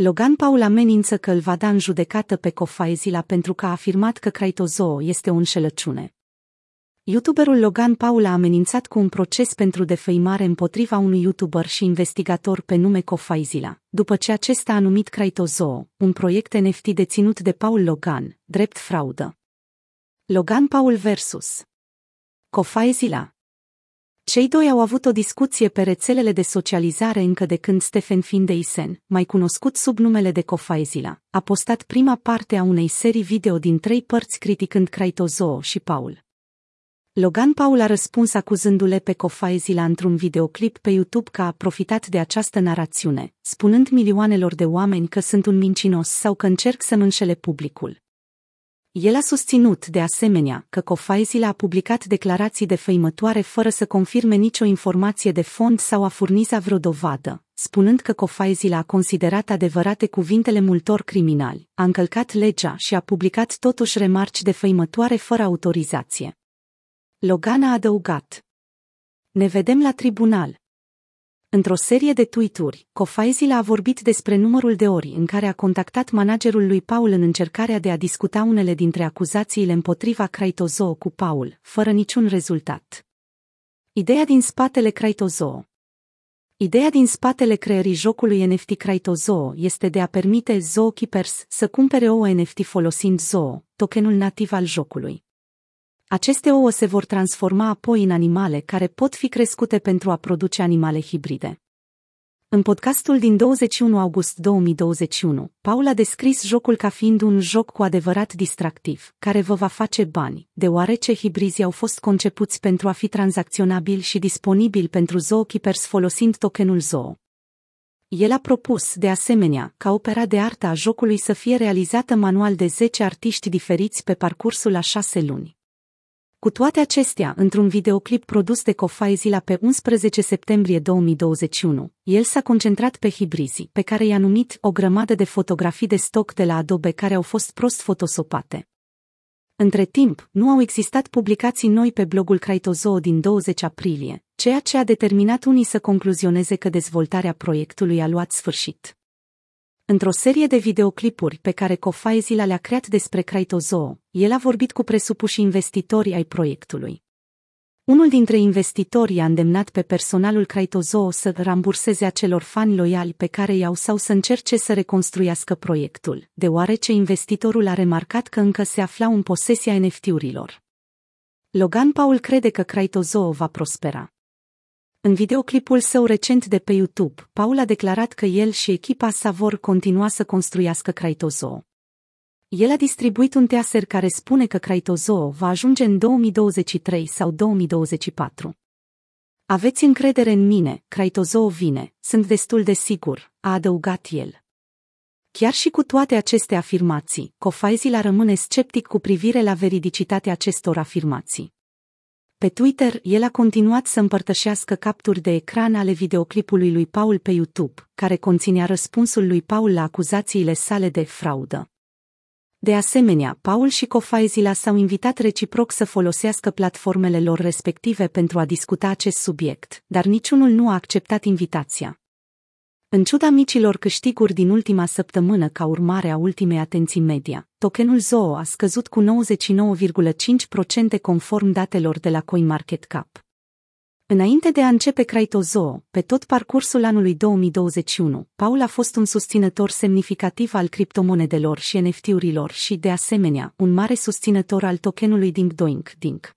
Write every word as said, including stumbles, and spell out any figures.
Logan Paul amenință că îl va da în judecată pe Coffeezilla pentru că a afirmat că CryptoZoo este o înșelăciune. YouTuberul Logan Paul a amenințat cu un proces pentru defăimare împotriva unui YouTuber și investigator pe nume Coffeezilla, după ce acesta a numit CryptoZoo, un proiect N F T deținut de Paul Logan, drept fraudă. Logan Paul versus Coffeezilla. Cei doi au avut o discuție pe rețelele de socializare încă de când Stephen Findeisen, mai cunoscut sub numele de Coffeezilla, a postat prima parte a unei serii video din trei părți criticând CryptoZoo și Paul. Logan Paul a răspuns acuzându-le pe Coffeezilla într-un videoclip pe YouTube că a profitat de această narațiune, spunând milioanelor de oameni că sunt un mincinos sau că încerc să-mi înșele publicul. El a susținut, de asemenea, că Coffeezilla a publicat declarații defăimătoare fără să confirme nicio informație de fond sau a furniza vreo dovadă, spunând că Coffeezilla a considerat adevărate cuvintele multor criminali, a încălcat legea și a publicat totuși remarci defăimătoare fără autorizație. Logan a adăugat: "Ne vedem la tribunal." Într-o serie de tweet-uri, Coffeezilla a vorbit despre numărul de ori în care a contactat managerul lui Paul în încercarea de a discuta unele dintre acuzațiile împotriva CryptoZoo cu Paul, fără niciun rezultat. Ideea din spatele CryptoZoo. Ideea din spatele creării jocului N F T CryptoZoo este de a permite zookeepers să cumpere ouă N F T folosind Zoo, tokenul nativ al jocului. Aceste ouă se vor transforma apoi în animale care pot fi crescute pentru a produce animale hibride. În podcastul din douăzeci și unu august două mii douăzeci și unu, Paul a descris jocul ca fiind un joc cu adevărat distractiv, care vă va face bani, deoarece hibrizii au fost concepuți pentru a fi tranzacționabili și disponibili pentru zookeepers folosind tokenul Zoo. El a propus, de asemenea, ca opera de artă a jocului să fie realizată manual de zece artiști diferiți pe parcursul a șase luni. Cu toate acestea, într-un videoclip produs de Coffeezilla pe unsprezece septembrie două mii douăzeci și unu, el s-a concentrat pe hibrizii, pe care i-a numit o grămadă de fotografii de stoc de la Adobe care au fost prost fotosopate. Între timp, nu au existat publicații noi pe blogul CryptoZoo din douăzeci aprilie, ceea ce a determinat unii să concluzioneze că dezvoltarea proiectului a luat sfârșit. Într-o serie de videoclipuri pe care Coffeezilla le-a creat despre CryptoZoo, el a vorbit cu presupuși investitori ai proiectului. Unul dintre investitori a îndemnat pe personalul CryptoZoo să ramburseze acelor fani loiali pe care i-au sau să încerce să reconstruiască proiectul, deoarece investitorul a remarcat că încă se aflau în posesia N F T-urilor. Logan Paul crede că CryptoZoo va prospera. În videoclipul său recent de pe YouTube, Paul a declarat că el și echipa sa vor continua să construiască CryptoZoo. El a distribuit un teaser care spune că CryptoZoo va ajunge în două mii douăzeci și trei sau două mii douăzeci și patru. "Aveți încredere în mine, CryptoZoo vine, sunt destul de sigur", a adăugat el. Chiar și cu toate aceste afirmații, Coffeezilla rămâne sceptic cu privire la veridicitatea acestor afirmații. Pe Twitter, el a continuat să împărtășească capturi de ecran ale videoclipului lui Paul pe YouTube, care conținea răspunsul lui Paul la acuzațiile sale de fraudă. De asemenea, Paul și Coffeezilla s-au invitat reciproc să folosească platformele lor respective pentru a discuta acest subiect, dar niciunul nu a acceptat invitația. În ciuda micilor câștiguri din ultima săptămână ca urmare a ultimei atenții media, tokenul Zoo a scăzut cu nouăzeci și nouă virgulă cinci la sută conform datelor de la CoinMarketCap. Înainte de a începe CryptoZoo, pe tot parcursul anului două mii douăzeci și unu, Paul a fost un susținător semnificativ al criptomonedelor și N F T-urilor și, de asemenea, un mare susținător al tokenului Dink Doink Dink.